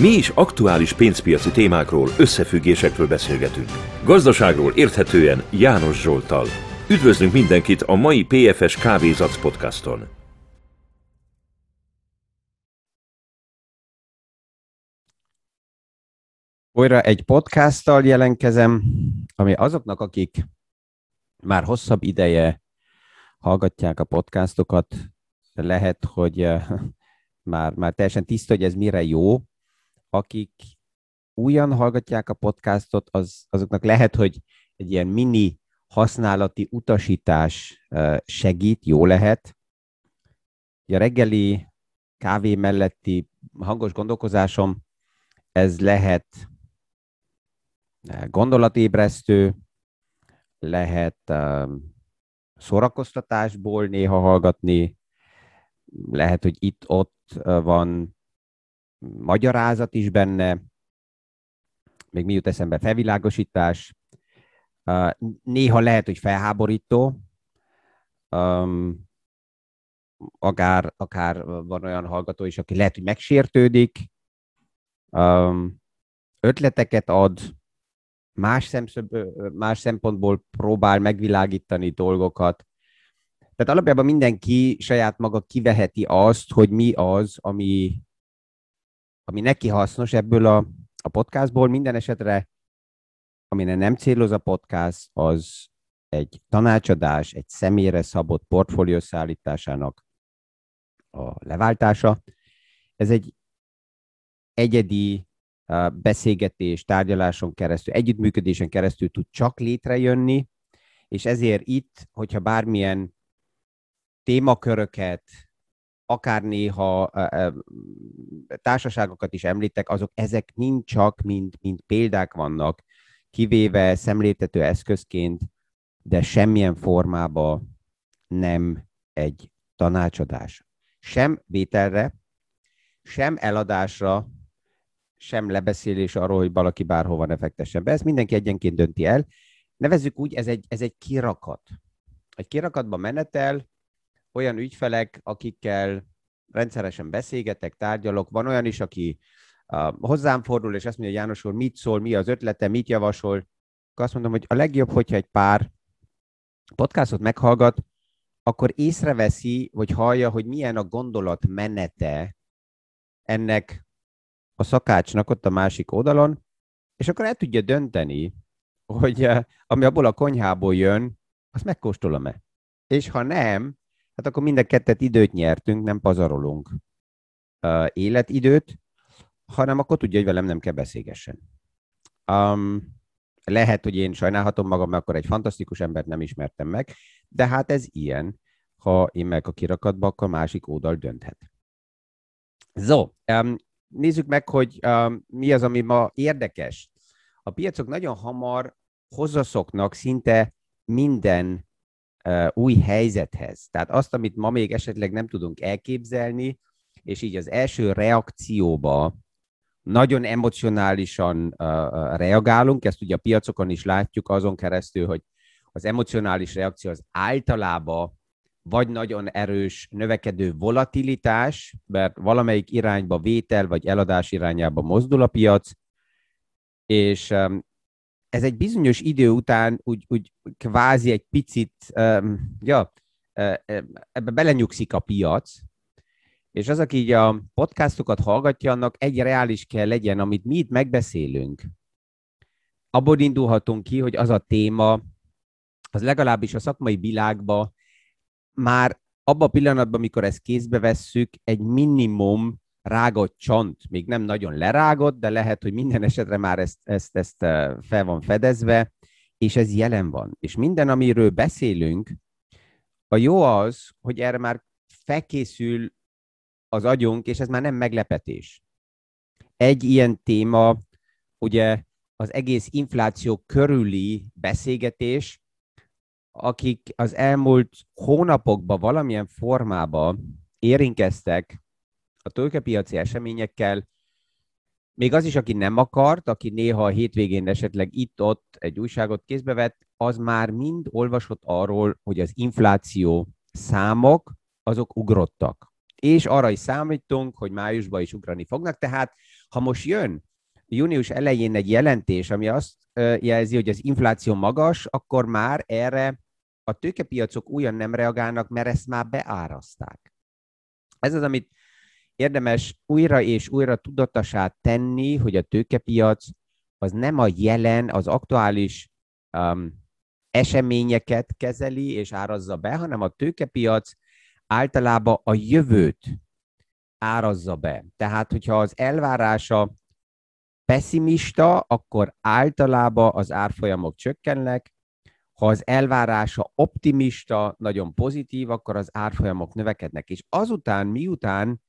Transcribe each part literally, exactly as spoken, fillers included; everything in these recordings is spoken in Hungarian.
Mi is aktuális pénzpiaci témákról, összefüggésekről beszélgetünk. Gazdaságról érthetően János Zsolttal. Üdvözlünk mindenkit a mai pé ef es Kávézac podcaston. Újra egy podcasttal jelentkezem, ami azoknak, akik már hosszabb ideje hallgatják a podcastokat, lehet, hogy már, már teljesen tiszta, hogy ez mire jó. Akik újan hallgatják a podcastot, az, azoknak lehet, hogy egy ilyen mini használati utasítás segít, jó lehet. A reggeli kávé melletti hangos gondolkozásom, ez lehet gondolatébresztő, lehet szórakoztatásból néha hallgatni, lehet, hogy itt-ott van magyarázat is benne, még mi jut eszembe, felvilágosítás, néha lehet, hogy felháborító, akár, akár van olyan hallgató is, aki lehet, hogy megsértődik, ötleteket ad, más, szemszöb, más szempontból próbál megvilágítani dolgokat. Tehát alapjában mindenki saját maga kiveheti azt, hogy mi az, ami ami neki hasznos ebből a, a podcastból. Minden esetre, amire nem céloz a podcast, az egy tanácsadás, egy személyre szabott portfólió szállításának a leváltása. Ez egy egyedi beszélgetés, tárgyaláson keresztül, együttműködésen keresztül tud csak létrejönni, és ezért itt, hogyha bármilyen témaköröket, akár néha társaságokat is említek, azok ezek mind csak, mint, mint példák vannak, kivéve szemléltető eszközként, de semmilyen formában nem egy tanácsadás. Sem vételre, sem eladásra, sem lebeszélés arról, hogy valaki bárhova ne fektessen be. Ezt mindenki egyenként dönti el. Nevezzük úgy, ez egy, ez egy kirakat. Egy kirakatba menetel, olyan ügyfelek, akikkel rendszeresen beszélgetek, tárgyalok. Van olyan is, aki uh, hozzám fordul, és azt mondja, János úr, mit szól, mi az ötlete, mit javasol. Azt mondom, hogy a legjobb, hogyha egy pár podcastot meghallgat, akkor észreveszi, vagy hallja, hogy milyen a gondolat menete ennek a szakácsnak ott a másik oldalon, és akkor el tudja dönteni, hogy uh, ami abból a konyhából jön, azt megkóstolom-e. És ha nem, hát akkor mind a kettet időt nyertünk, nem pazarolunk uh, életidőt, hanem akkor tudja, hogy velem nem kell beszélgessen. Um, lehet, hogy én sajnálhatom magam, mert akkor egy fantasztikus embert nem ismertem meg, de hát ez ilyen, ha én meg a kirakatba, akkor másik oldal dönthet. So, um, nézzük meg, hogy um, mi az, ami ma érdekes. A piacok nagyon hamar hozzászoknak szinte minden új helyzethez. Tehát azt, amit ma még esetleg nem tudunk elképzelni, és így az első reakcióba nagyon emocionálisan uh, reagálunk, ezt ugye a piacokon is látjuk azon keresztül, hogy az emocionális reakció az általában vagy nagyon erős növekedő volatilitás, mert valamelyik irányba vétel vagy eladás irányába mozdul a piac, és um, ez egy bizonyos idő után úgy, úgy kvázi egy picit, um, ja, ebbe belenyugszik a piac, és az, aki így a podcastokat hallgatja, annak egy reális kell legyen, amit mi itt megbeszélünk. Abból indulhatunk ki, hogy az a téma, az legalábbis a szakmai világban már abban a pillanatban, amikor ezt kézbe vesszük, egy minimum rágott csont, még nem nagyon lerágott, de lehet, hogy minden esetre már ezt, ezt, ezt fel van fedezve, és ez jelen van. És minden, amiről beszélünk, a jó az, hogy erre már felkészül az agyunk, és ez már nem meglepetés. Egy ilyen téma, ugye az egész infláció körüli beszélgetés, akik az elmúlt hónapokban valamilyen formában érintkeztek a tőkepiaci eseményekkel, még az is, aki nem akart, aki néha a hétvégén esetleg itt-ott egy újságot kézbe vett, az már mind olvasott arról, hogy az infláció számok, azok ugrottak. és arra is számítunk, hogy májusban is ugrani fognak. Tehát ha most jön június elején egy jelentés, ami azt jelzi, hogy az infláció magas, akkor már erre a tőkepiacok újon nem reagálnak, mert ezt már beáraszták. Ez az, amit érdemes újra és újra tudatossá tenni, hogy a tőkepiac az nem a jelen, az aktuális um, eseményeket kezeli és árazza be, hanem a tőkepiac általában a jövőt árazza be. Tehát, hogyha az elvárása pessimista, akkor általában az árfolyamok csökkennek, ha az elvárása optimista, nagyon pozitív, akkor az árfolyamok növekednek. És azután, miután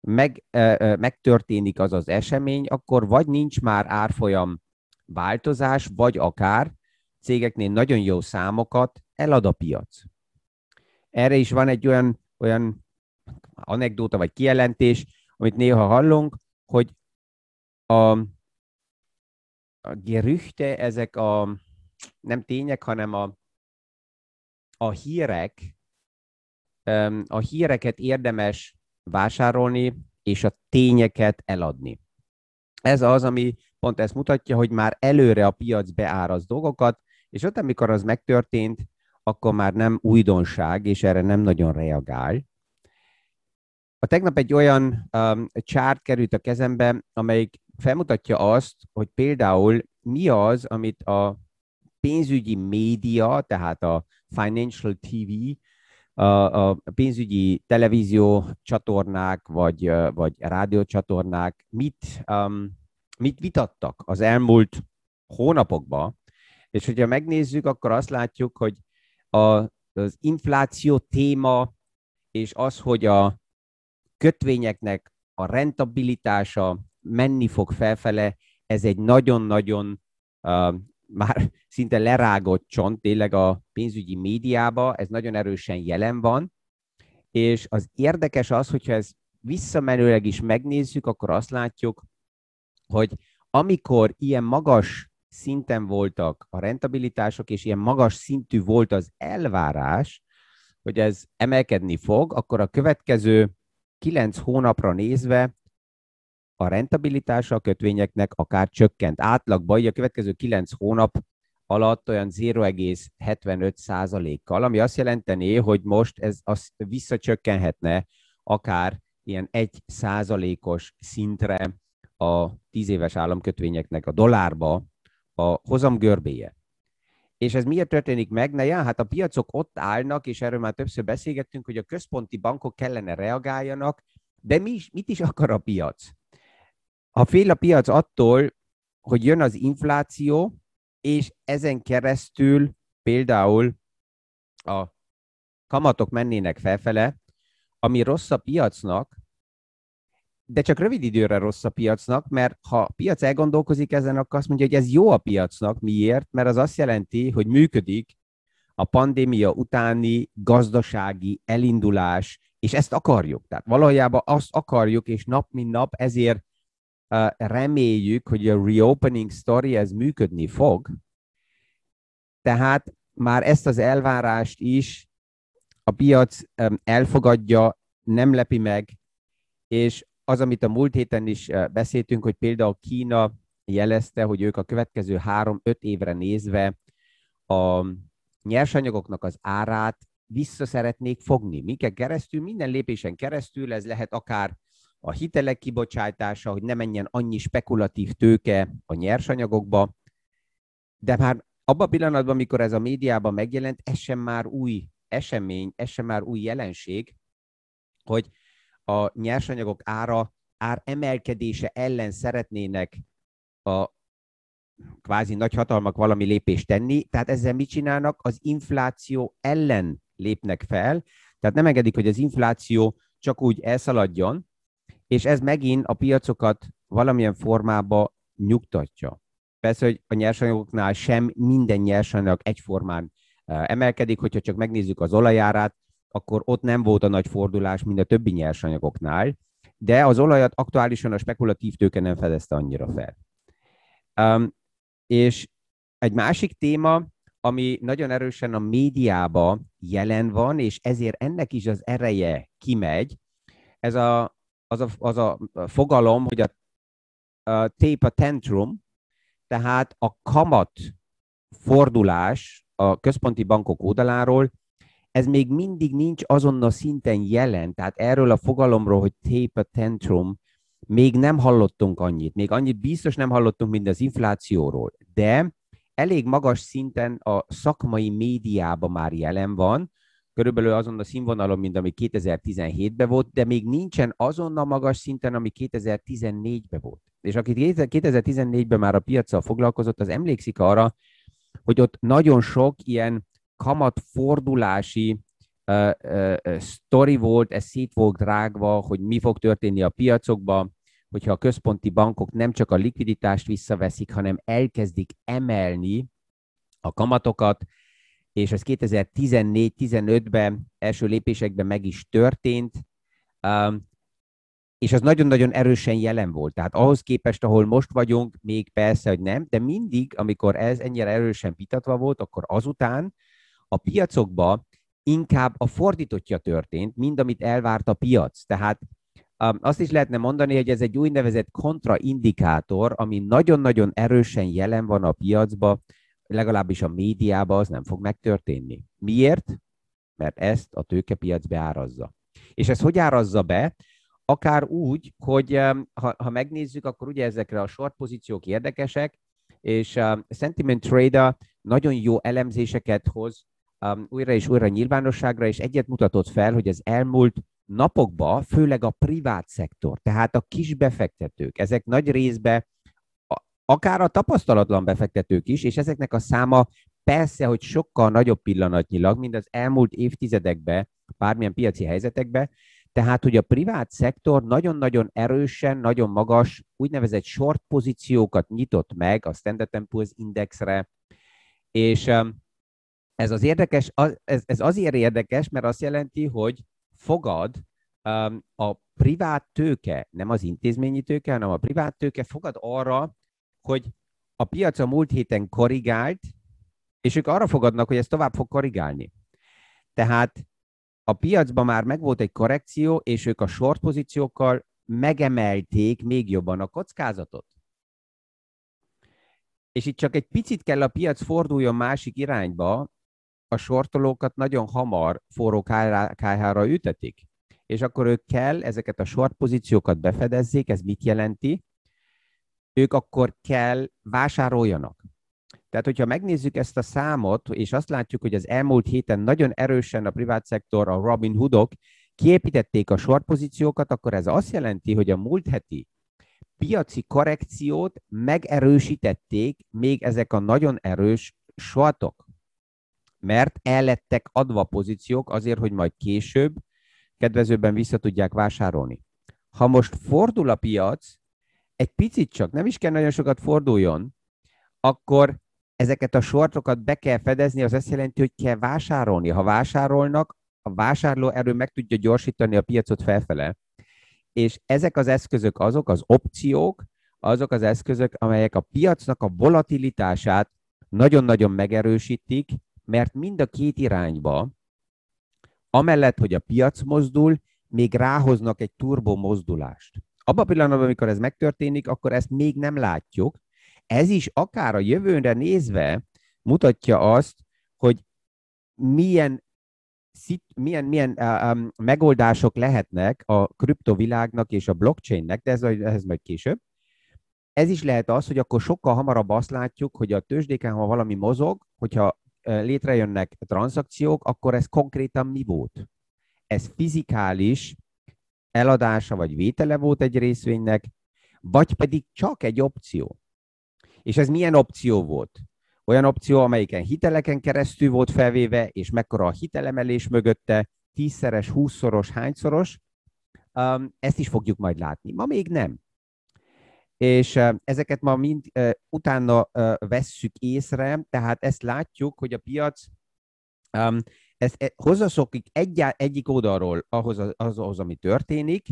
meg, eh, megtörténik az az esemény, akkor vagy nincs már árfolyam változás, vagy akár cégeknél nagyon jó számokat elad a piac. Erre is van egy olyan, olyan anekdóta vagy kijelentés, amit néha hallunk, hogy a, a gerüchte, ezek a nem tények, hanem a, a hírek, a híreket érdemes vásárolni, és a tényeket eladni. Ez az, ami pont ezt mutatja, hogy már előre a piac beáraz dolgokat, és ott, amikor az megtörtént, akkor már nem újdonság, és erre nem nagyon reagál. A tegnap egy olyan um, chart került a kezembe, amelyik felmutatja azt, hogy például mi az, amit a pénzügyi média, tehát a Financial té vé, a pénzügyi televízió csatornák, vagy, vagy rádiócsatornák mit, um, mit vitattak az elmúlt hónapokban, és hogyha megnézzük, akkor azt látjuk, hogy a, az infláció téma, és az, hogy a kötvényeknek a rentabilitása menni fog felfele, ez egy nagyon-nagyon uh, már szinte lerágott csont tényleg a pénzügyi médiába, ez nagyon erősen jelen van, és az érdekes az, hogyha ezt visszamenőleg is megnézzük, akkor azt látjuk, hogy amikor ilyen magas szinten voltak a rentabilitások, és ilyen magas szintű volt az elvárás, hogy ez emelkedni fog, akkor a következő kilenc hónapra nézve a rentabilitása a kötvényeknek akár csökkent. Átlagban a következő kilenc hónap alatt olyan nulla egész hetvenöt százalékkal, ami azt jelenteni, hogy most ez az visszacsökkenhetne akár ilyen egy százalékos szintre a tíz éves államkötvényeknek a dollárba a hozamgörbéje. És ez miért történik meg? Na já, hát a piacok ott állnak, és erről már többször beszélgettünk, hogy a központi bankok kellene reagáljanak, de mi is, mit is akar a piac? Ha fél a piac attól, hogy jön az infláció, és ezen keresztül például a kamatok mennének felfele, ami rossz a piacnak, de csak rövid időre rossz a piacnak, mert ha a piac elgondolkozik ezen, akkor azt mondja, hogy ez jó a piacnak. Miért? Mert az azt jelenti, hogy működik a pandémia utáni gazdasági elindulás, és ezt akarjuk. Tehát valójában azt akarjuk, és nap mint nap ezért reméljük, hogy a reopening story ez működni fog, tehát már ezt az elvárást is a piac elfogadja, nem lepi meg, és az, amit a múlt héten is beszéltünk, hogy például Kína jelezte, hogy ők a következő három-öt évre nézve a nyersanyagoknak az árát vissza szeretnék fogni. Minket keresztül, minden lépésen keresztül, ez lehet akár a hitelek kibocsátása, hogy ne menjen annyi spekulatív tőke a nyersanyagokba, de már abban a pillanatban, amikor ez a médiában megjelent, ez sem már új esemény, ez sem már új jelenség, hogy a nyersanyagok ára, ár emelkedése ellen szeretnének a kvázi nagyhatalmak valami lépést tenni, tehát ezzel mit csinálnak? Az infláció ellen lépnek fel, tehát nem engedik, hogy az infláció csak úgy elszaladjon, és ez megint a piacokat valamilyen formába nyugtatja. Persze, hogy a nyersanyagoknál sem minden nyersanyag egyformán emelkedik, hogyha csak megnézzük az olajárát, akkor ott nem volt a nagy fordulás, mint a többi nyersanyagoknál, de az olajat aktuálisan a spekulatív tőke nem fedezte annyira fel. Um, és egy másik téma, ami nagyon erősen a médiában jelen van, és ezért ennek is az ereje kimegy, ez a, az, a, az a fogalom, hogy a, a taper tantrum, tehát a kamat fordulás a központi bankok oldaláról, ez még mindig nincs azon a szinten jelen, tehát erről a fogalomról, hogy taper tantrum, még nem hallottunk annyit, még annyit biztos nem hallottunk, mint az inflációról, de elég magas szinten a szakmai médiában már jelen van, körülbelül azon a színvonalon, mint ami kétezer-tizenhétben volt, de még nincsen azon a magas szinten, ami kétezer-tizennégyben volt. És aki kétezer-tizennégyben már a piaccal foglalkozott, az emlékszik arra, hogy ott nagyon sok ilyen kamatfordulási uh, uh, sztori volt, ez szét volt rágva, hogy mi fog történni a piacokban, hogyha a központi bankok nem csak a likviditást visszaveszik, hanem elkezdik emelni a kamatokat, és ez kétezer-tizennégy-tizenötben első lépésekben meg is történt, és az nagyon-nagyon erősen jelen volt. Tehát ahhoz képest, ahol most vagyunk, még persze, hogy nem, de mindig, amikor ez ennyire erősen vitatva volt, akkor azután a piacokba inkább a fordítottja történt, mint amit elvárt a piac. Tehát azt is lehetne mondani, hogy ez egy úgynevezett kontraindikátor, ami nagyon-nagyon erősen jelen van a piacba, legalábbis a médiában az nem fog megtörténni. Miért? Mert ezt a tőkepiac beárazza. És ez hogy árazza be? Akár úgy, hogy ha, ha megnézzük, akkor ugye ezekre a short pozíciók érdekesek, és a Sentiment Trader nagyon jó elemzéseket hoz újra és újra nyilvánosságra, és egyet mutatott fel, hogy az elmúlt napokban, főleg a privát szektor, tehát a kis befektetők, ezek nagy részben akár a tapasztalatlan befektetők is, és ezeknek a száma persze, hogy sokkal nagyobb pillanatnyilag, mint az elmúlt évtizedekben, bármilyen piaci helyzetekben, tehát, hogy a privát szektor nagyon-nagyon erősen, nagyon magas, úgynevezett short pozíciókat nyitott meg a Standard and Poor's indexre, és ez, az érdekes, ez, ez azért érdekes, mert azt jelenti, hogy fogad a privát tőke, nem az intézményi tőke, hanem a privát tőke fogad arra, hogy a piac a múlt héten korrigált, és ők arra fogadnak, hogy ez tovább fog korrigálni. Tehát a piacban már megvolt egy korrekció, és ők a short pozíciókkal megemelték még jobban a kockázatot. És itt csak egy picit kell a piac forduljon másik irányba, a sortolókat nagyon hamar forró kályhára ütetik, és akkor ők kell ezeket a short pozíciókat befedezzék, ez mit jelenti? Ők akkor kell vásároljanak. Tehát, hogyha megnézzük ezt a számot, és azt látjuk, hogy az elmúlt héten nagyon erősen a privát szektor, a Robin Hoodok kiépítették a short pozíciókat, akkor ez azt jelenti, hogy a múlt heti piaci korrekciót megerősítették még ezek a nagyon erős shortok, mert el lettek adva pozíciók azért, hogy majd később kedvezőbben vissza tudják vásárolni. Ha most fordul a piac, egy picit csak, nem is kell nagyon sokat forduljon, akkor ezeket a shortokat be kell fedezni, az azt jelenti, hogy kell vásárolni. Ha vásárolnak, a vásárló erő meg tudja gyorsítani a piacot felfele. És ezek az eszközök azok, az opciók, azok az eszközök, amelyek a piacnak a volatilitását nagyon-nagyon megerősítik, mert mind a két irányba, amellett, hogy a piac mozdul, még ráhoznak egy turbo mozdulást. Abban a pillanatban, amikor ez megtörténik, akkor ezt még nem látjuk. Ez is akár a jövőre nézve mutatja azt, hogy milyen, milyen, milyen um, megoldások lehetnek a kriptovilágnak és a blockchainnek, de ez, ez majd később. Ez is lehet az, hogy akkor sokkal hamarabb azt látjuk, hogy a tőzsdéken, ha valami mozog, hogyha létrejönnek tranzakciók, akkor ez konkrétan mi volt? Ez fizikális eladása vagy vétele volt egy részvénynek, vagy pedig csak egy opció. És ez milyen opció volt? Olyan opció, amelyiken hiteleken keresztül volt felvéve, és mekkora a hitelemelés mögötte, tízszeres, húszszoros, hányszoros, ezt is fogjuk majd látni. Ma még nem. És ezeket ma mind utána vesszük észre, tehát ezt látjuk, hogy a piac ez hozzaszokik egy, egyik oldalról ahhoz, ahhoz, ami történik,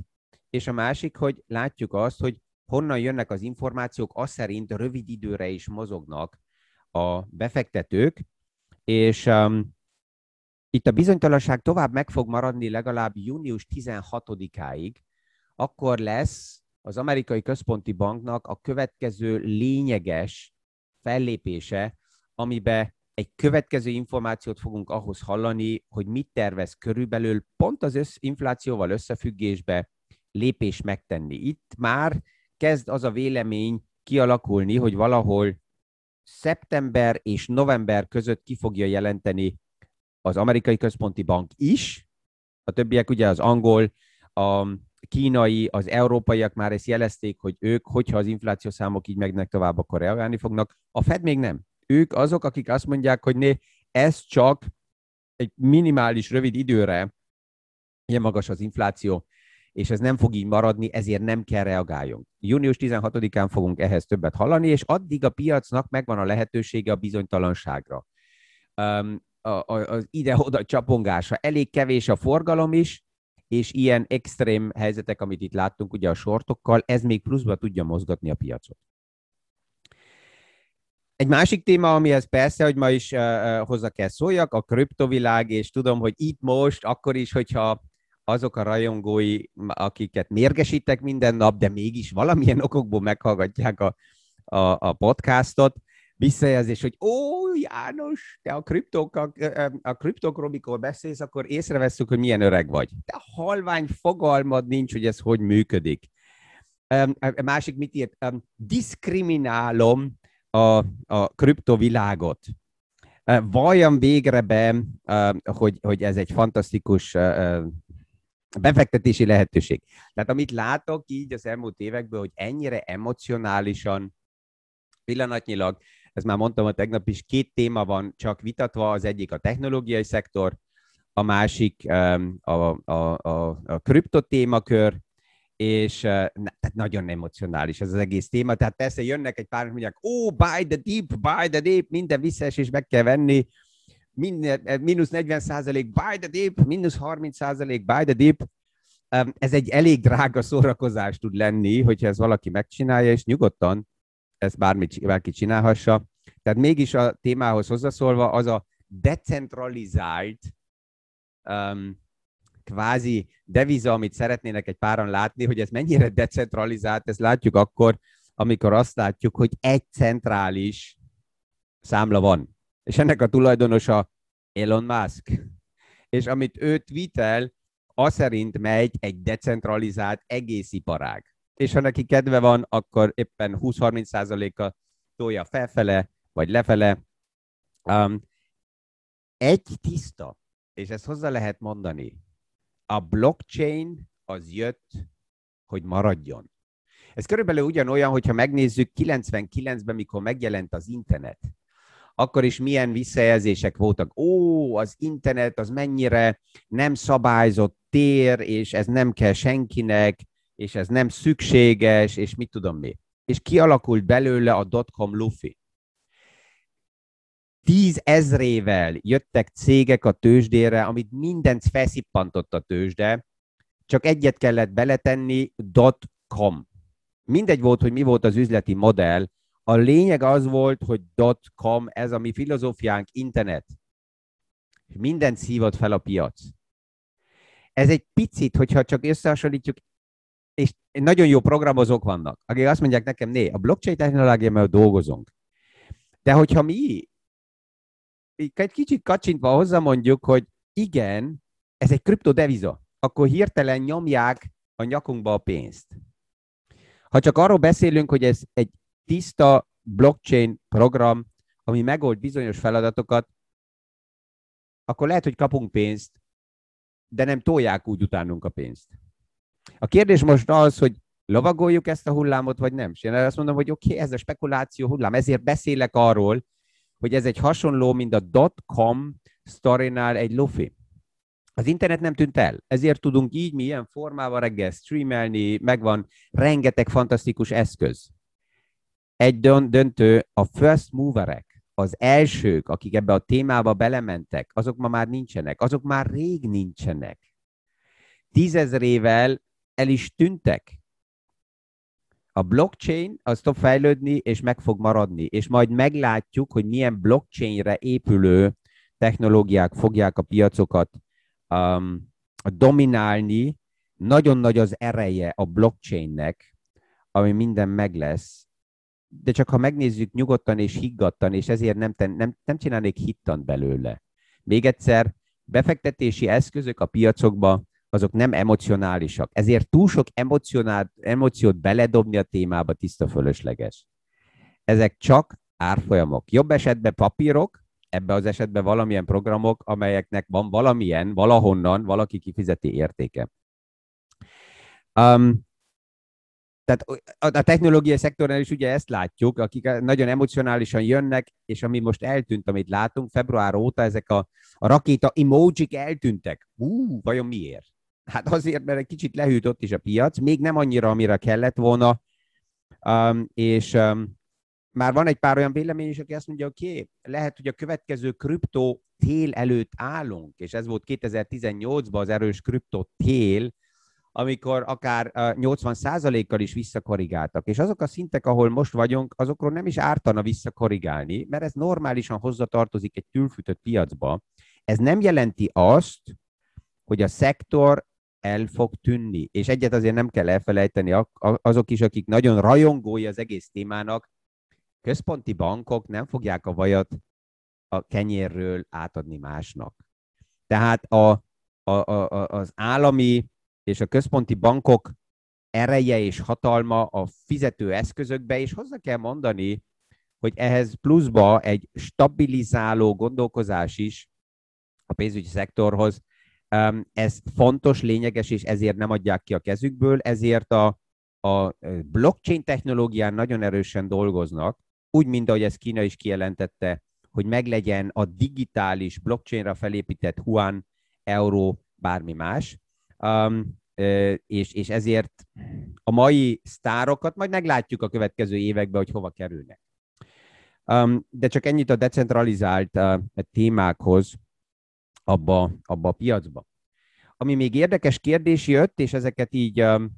és a másik, hogy látjuk azt, hogy honnan jönnek az információk, az szerint rövid időre is mozognak a befektetők, és um, Itt a bizonytalanság tovább meg fog maradni legalább június tizenhatodikáig, akkor lesz az Amerikai Központi Banknak a következő lényeges fellépése, amiben egy következő információt fogunk ahhoz hallani, hogy mit tervez körülbelül pont az össz, inflációval összefüggésbe lépés megtenni. Itt már kezd az a vélemény kialakulni, hogy valahol szeptember és november között ki fogja jelenteni az Amerikai Központi Bank is, a többiek ugye az angol, a kínai, az európaiak már ezt jelezték, hogy ők, hogyha az inflációszámok így megnek tovább, akkor reagálni fognak. A Fed még nem. Ők azok, akik azt mondják, hogy né, ez csak egy minimális, rövid időre ilyen magas az infláció, és ez nem fog így maradni, ezért nem kell reagáljunk. június tizenhatodikán fogunk ehhez többet hallani, és addig a piacnak megvan a lehetősége a bizonytalanságra. Um, az ide-oda csapongása. Elég kevés a forgalom is, és ilyen extrém helyzetek, amit itt láttunk ugye a sortokkal, ez még pluszba tudja mozgatni a piacot. Egy másik téma, amihez persze, hogy ma is uh, hozzá kell szóljak, a kriptovilág, és tudom, hogy itt most, akkor is, hogyha azok a rajongói, akiket mérgesítek minden nap, de mégis valamilyen okokból meghallgatják a, a, a podcastot, visszajelzés, hogy ó, János, te a, kriptók, a, a kriptókról, mikor beszélsz, akkor észreveszünk, hogy milyen öreg vagy. Te halvány fogalmad nincs, hogy ez hogy működik. Um, a másik mit írt? Um, diszkriminálom a, a kriptovilágot. Um, vajon végre be, um, hogy, hogy ez egy fantasztikus um, befektetési lehetőség. Tehát amit látok így az elmúlt évekből, hogy ennyire emocionálisan, pillanatnyilag, ezt már mondtam a tegnap is, két téma van csak vitatva, az egyik a technológiai szektor, a másik a, a, a, a kriptotémakör, és tehát nagyon emocionális ez az egész téma, tehát persze jönnek egy pár, hogy mondják, ó, buy the dip, buy the dip, minden visszaesés meg kell venni, minden, mínusz negyven százalék, buy the dip, mínusz harminc százalék, buy the dip. Ez egy elég drága szórakozás tud lenni, hogyha ez valaki megcsinálja, és nyugodtan ezt bármit, bárki csinálhassa. Tehát mégis a témához hozzászólva, az a decentralizált um, kvázi deviza, amit szeretnének egy páran látni, hogy ez mennyire decentralizált, ezt látjuk akkor, amikor azt látjuk, hogy egy centrális számla van. És ennek a tulajdonosa Elon Musk. És amit ő tweetel, az szerint megy egy decentralizált egész iparág. És ha neki kedve van, akkor éppen húsz-harminc százaléka tolja felfele, vagy lefele. Um, egy tiszta, és ezt hozzá lehet mondani, a blockchain az jött, hogy maradjon. Ez körülbelül ugyanolyan, hogyha megnézzük kilencvenkilencben, mikor megjelent az internet, akkor is milyen visszajelzések voltak. Ó, az internet az mennyire nem szabályzott tér, és ez nem kell senkinek, és ez nem szükséges, és mit tudom mi. És kialakult belőle a dotcom lufi. tízezrével jöttek cégek a tőzsdére, amit mindent felszippantott a tőzsde, csak egyet kellett beletenni, dotcom. Mindegy volt, hogy mi volt az üzleti modell, a lényeg az volt, hogy dotcom, ez a mi filozófiánk, internet. Mindent szívott fel a piac. Ez egy picit, hogyha csak összehasonlítjuk, és nagyon jó programozók vannak, akik azt mondják nekem, né, a blockchain technológiával dolgozunk. De hogyha mi egy kicsit kacsintva hozzá mondjuk, hogy igen, ez egy kriptodeviza, akkor hirtelen nyomják a nyakunkba a pénzt. Ha csak arról beszélünk, hogy ez egy tiszta blockchain program, ami megold bizonyos feladatokat, akkor lehet, hogy kapunk pénzt, de nem tolják úgy utánunk a pénzt. A kérdés most az, hogy lovagoljuk ezt a hullámot, vagy nem. És én azt mondom, hogy oké, okay, ez a spekuláció hullám. Ezért beszélek arról, hogy ez egy hasonló, mint a dotcom sztorinál egy lufi. Az internet nem tűnt el. Ezért tudunk így mi ilyen formában reggel streamelni, megvan rengeteg fantasztikus eszköz. Egy döntő, a first moverek, az elsők, akik ebbe a témába belementek, azok ma már nincsenek, azok már rég nincsenek. Tízezrével el is tűntek. A blockchain az tud fejlődni, és meg fog maradni, és majd meglátjuk, hogy milyen blockchainre épülő technológiák fogják a piacokat um, dominálni, nagyon nagy az ereje a blockchainnek, ami minden meg lesz, de csak ha megnézzük nyugodtan és higgadtan, és ezért nem, ten, nem, nem csinálnék hittant belőle. Még egyszer, befektetési eszközök a piacokba, azok nem emocionálisak. Ezért túl sok emóciót beledobni a témába tiszta fölösleges. Ezek csak árfolyamok. Jobb esetben papírok, ebben az esetben valamilyen programok, amelyeknek van valamilyen, valahonnan valaki kifizeti értéke. Um, tehát a technológiai szektornál is ugye ezt látjuk, akik nagyon emocionálisan jönnek, és ami most eltűnt, amit látunk, február óta ezek a, a rakéta emojik eltűntek. Hú, vajon miért? Hát azért, mert egy kicsit lehűlt ott is a piac, még nem annyira, amire kellett volna, um, és um, már van egy pár olyan vélemény is, aki azt mondja, oké, okay, lehet, hogy a következő kriptó tél előtt állunk, és ez volt kétezer-tizennyolcban az erős kriptó tél, amikor akár nyolcvan százalékkal is visszakorrigáltak. És azok a szintek, ahol most vagyunk, azokról nem is ártana visszakorrigálni, mert ez normálisan hozzatartozik egy tűlfűtött piacba. Ez nem jelenti azt, hogy a szektor el fog tűnni. És egyet azért nem kell elfelejteni, azok is, akik nagyon rajongói az egész témának, központi bankok nem fogják a vajat a kenyérről átadni másnak. Tehát a, a, a, az állami és a központi bankok ereje és hatalma a fizető eszközökbe, és hozzá kell mondani, hogy ehhez pluszba egy stabilizáló gondolkozás is a pénzügyi szektorhoz. Ez fontos, lényeges, és ezért nem adják ki a kezükből, ezért a, a blockchain technológián nagyon erősen dolgoznak, úgy, mint ahogy ez Kína is kijelentette, hogy meglegyen a digitális blockchainra felépített yuan, euró, bármi más. Um, és, és ezért a mai sztárokat majd meglátjuk a következő években, hogy hova kerülnek. Um, de csak ennyit a decentralizált uh, témákhoz abba, abba a piacba. Ami még érdekes kérdés jött, és ezeket így um,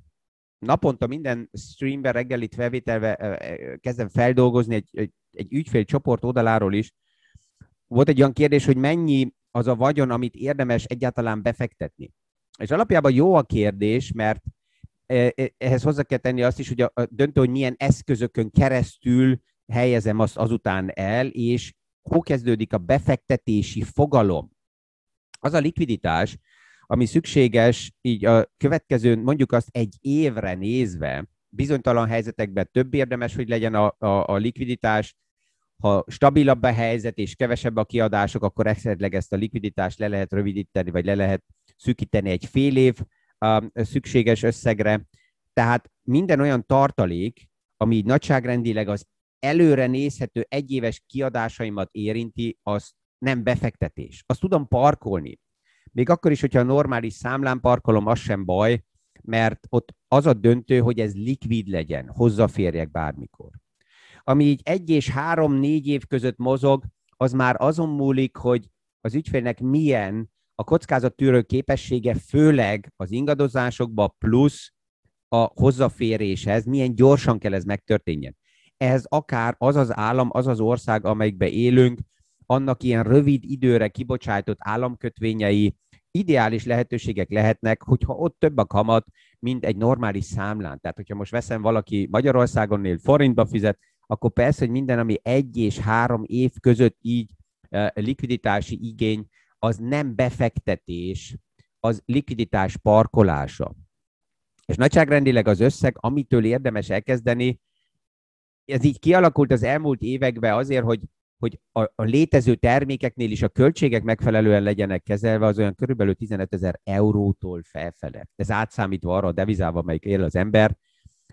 naponta minden streamben, reggelit felvételve uh, kezdem feldolgozni egy, egy, egy ügyfélcsoport oldaláról is. Volt egy olyan kérdés, hogy mennyi az a vagyon, amit érdemes egyáltalán befektetni. És alapjában jó a kérdés, mert ehhez hozzá kell tenni azt is, hogy a döntő, hogy milyen eszközökön keresztül helyezem azt azután el, és hol kezdődik a befektetési fogalom. Az a likviditás, ami szükséges így a következő, mondjuk azt egy évre nézve, bizonytalan helyzetekben több érdemes, hogy legyen a, a, a likviditás. Ha stabilabb a helyzet és kevesebb a kiadások, akkor esetleg ezt a likviditást le lehet rövidíteni, vagy le lehet szűkíteni egy fél év um, szükséges összegre. Tehát minden olyan tartalék, ami így nagyságrendileg az előre nézhető egyéves kiadásaimat érinti, az nem befektetés. Azt tudom parkolni. Még akkor is, hogyha a normális számlán parkolom, az sem baj, mert ott az a döntő, hogy ez likvid legyen, hozzáférjek bármikor. Ami így egy és három-négy év között mozog, az már azon múlik, hogy az ügyfélnek milyen a kockázattűrő képessége, főleg az ingadozásokba, plusz a hozzáféréshez, milyen gyorsan kell ez megtörténjen. Ehhez akár az az állam, az az ország, amelyikben élünk, annak ilyen rövid időre kibocsájtott államkötvényei ideális lehetőségek lehetnek, hogyha ott több a kamat, mint egy normális számlán. Tehát, hogyha most veszem valaki Magyarországon él, forintba fizet, akkor persze, hogy minden, ami egy és három év között így likviditási igény, az nem befektetés, az likviditás parkolása. És nagyságrendileg az összeg, amitől érdemes elkezdeni, ez így kialakult az elmúlt években azért, hogy, hogy a, a létező termékeknél is a költségek megfelelően legyenek kezelve, az olyan körülbelül tizenötezer eurótól felfele. Ez átszámítva arra a devizával, amelyik él az ember,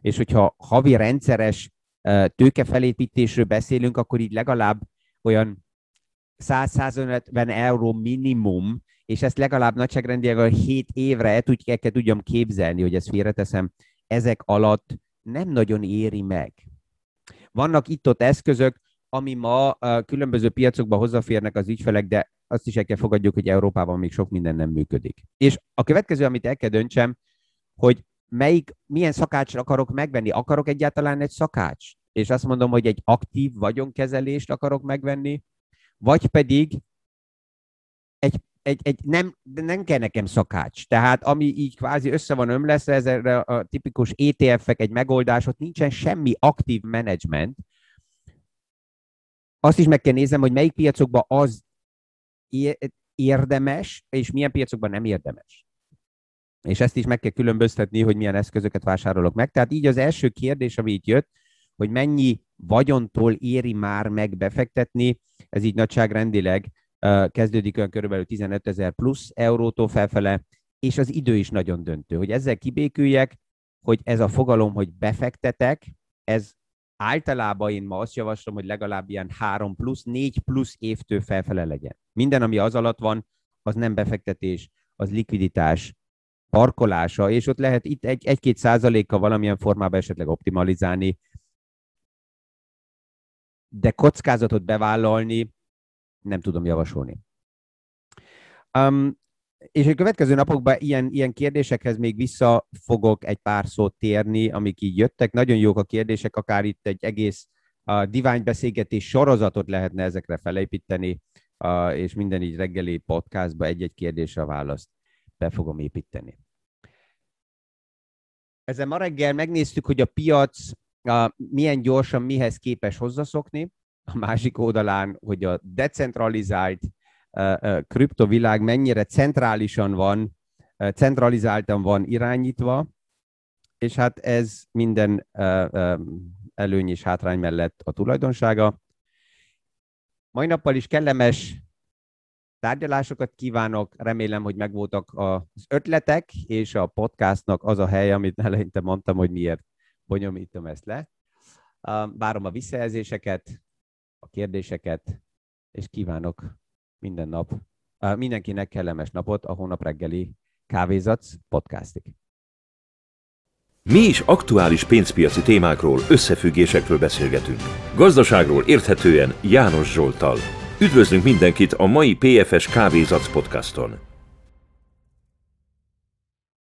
és hogyha havi rendszeres tőkefelépítésről beszélünk, akkor így legalább olyan száz-százötven euró minimum, és ezt legalább nagyságrendileg hét évre el tudjam képzelni, hogy ezt félreteszem, ezek alatt nem nagyon éri meg. Vannak itt-ott eszközök, ami ma különböző piacokban hozzáférnek az ügyfelek, de azt is el kell fogadjuk, hogy Európában még sok minden nem működik. És a következő, amit el kell döntsem, hogy melyik, milyen szakácsra akarok megvenni? Akarok egyáltalán egy szakács? És azt mondom, hogy egy aktív vagyonkezelést akarok megvenni, vagy pedig egy, egy, egy nem, nem kell nekem szakács. Tehát ami így kvázi össze van ömleszve, ezekre a tipikus é té ef-ek egy megoldás, ott nincsen semmi aktív menedzsment. Azt is meg kell néznem, hogy melyik piacokban az érdemes, és milyen piacokban nem érdemes. És ezt is meg kell különböztetni, hogy milyen eszközöket vásárolok meg. Tehát így az első kérdés, ami itt jött, hogy mennyi vagyontól éri már meg befektetni, ez így nagyságrendileg uh, kezdődik olyan körülbelül tizenötezer plusz eurótól felfele, és az idő is nagyon döntő, hogy ezzel kibéküljek, hogy ez a fogalom, hogy befektetek, ez általában én ma azt javaslom, hogy legalább ilyen három plusz, négy plusz évtől felfele legyen. Minden, ami az alatt van, az nem befektetés, az likviditás parkolása, és ott lehet itt egy-két százalékkal valamilyen formában esetleg optimalizálni, de kockázatot bevállalni nem tudom javasolni. Um, és a következő napokban ilyen, ilyen kérdésekhez még vissza fogok egy pár szót térni, amik így jöttek. Nagyon jók a kérdések, akár itt egy egész uh, diványbeszélgetés sorozatot lehetne ezekre felépíteni, uh, és minden így reggeli podcastba egy-egy kérdésre választ be fogom építeni. Ezzel ma reggel megnéztük, hogy a piac a, milyen gyorsan mihez képes hozzászokni. A másik oldalán, hogy a decentralizált a, a kriptovilág mennyire centrálisan van, a, centralizáltan van irányítva, és hát ez minden a, a előny és hátrány mellett a tulajdonsága. Mai nappal is kellemes tárgyalásokat kívánok, remélem, hogy megvoltak az ötletek, és a podcastnak az a hely, amit eleinte mondtam, hogy miért bonyolítom ezt le. Várom a visszajelzéseket, a kérdéseket, és kívánok minden nap, mindenkinek kellemes napot a hónap reggeli Kávézac podcastig. Mi is aktuális pénzpiaci témákról, összefüggésekről beszélgetünk. Gazdaságról érthetően János Zsolttal. Üdvözlünk mindenkit a mai pé ef es Kávézac podcaston!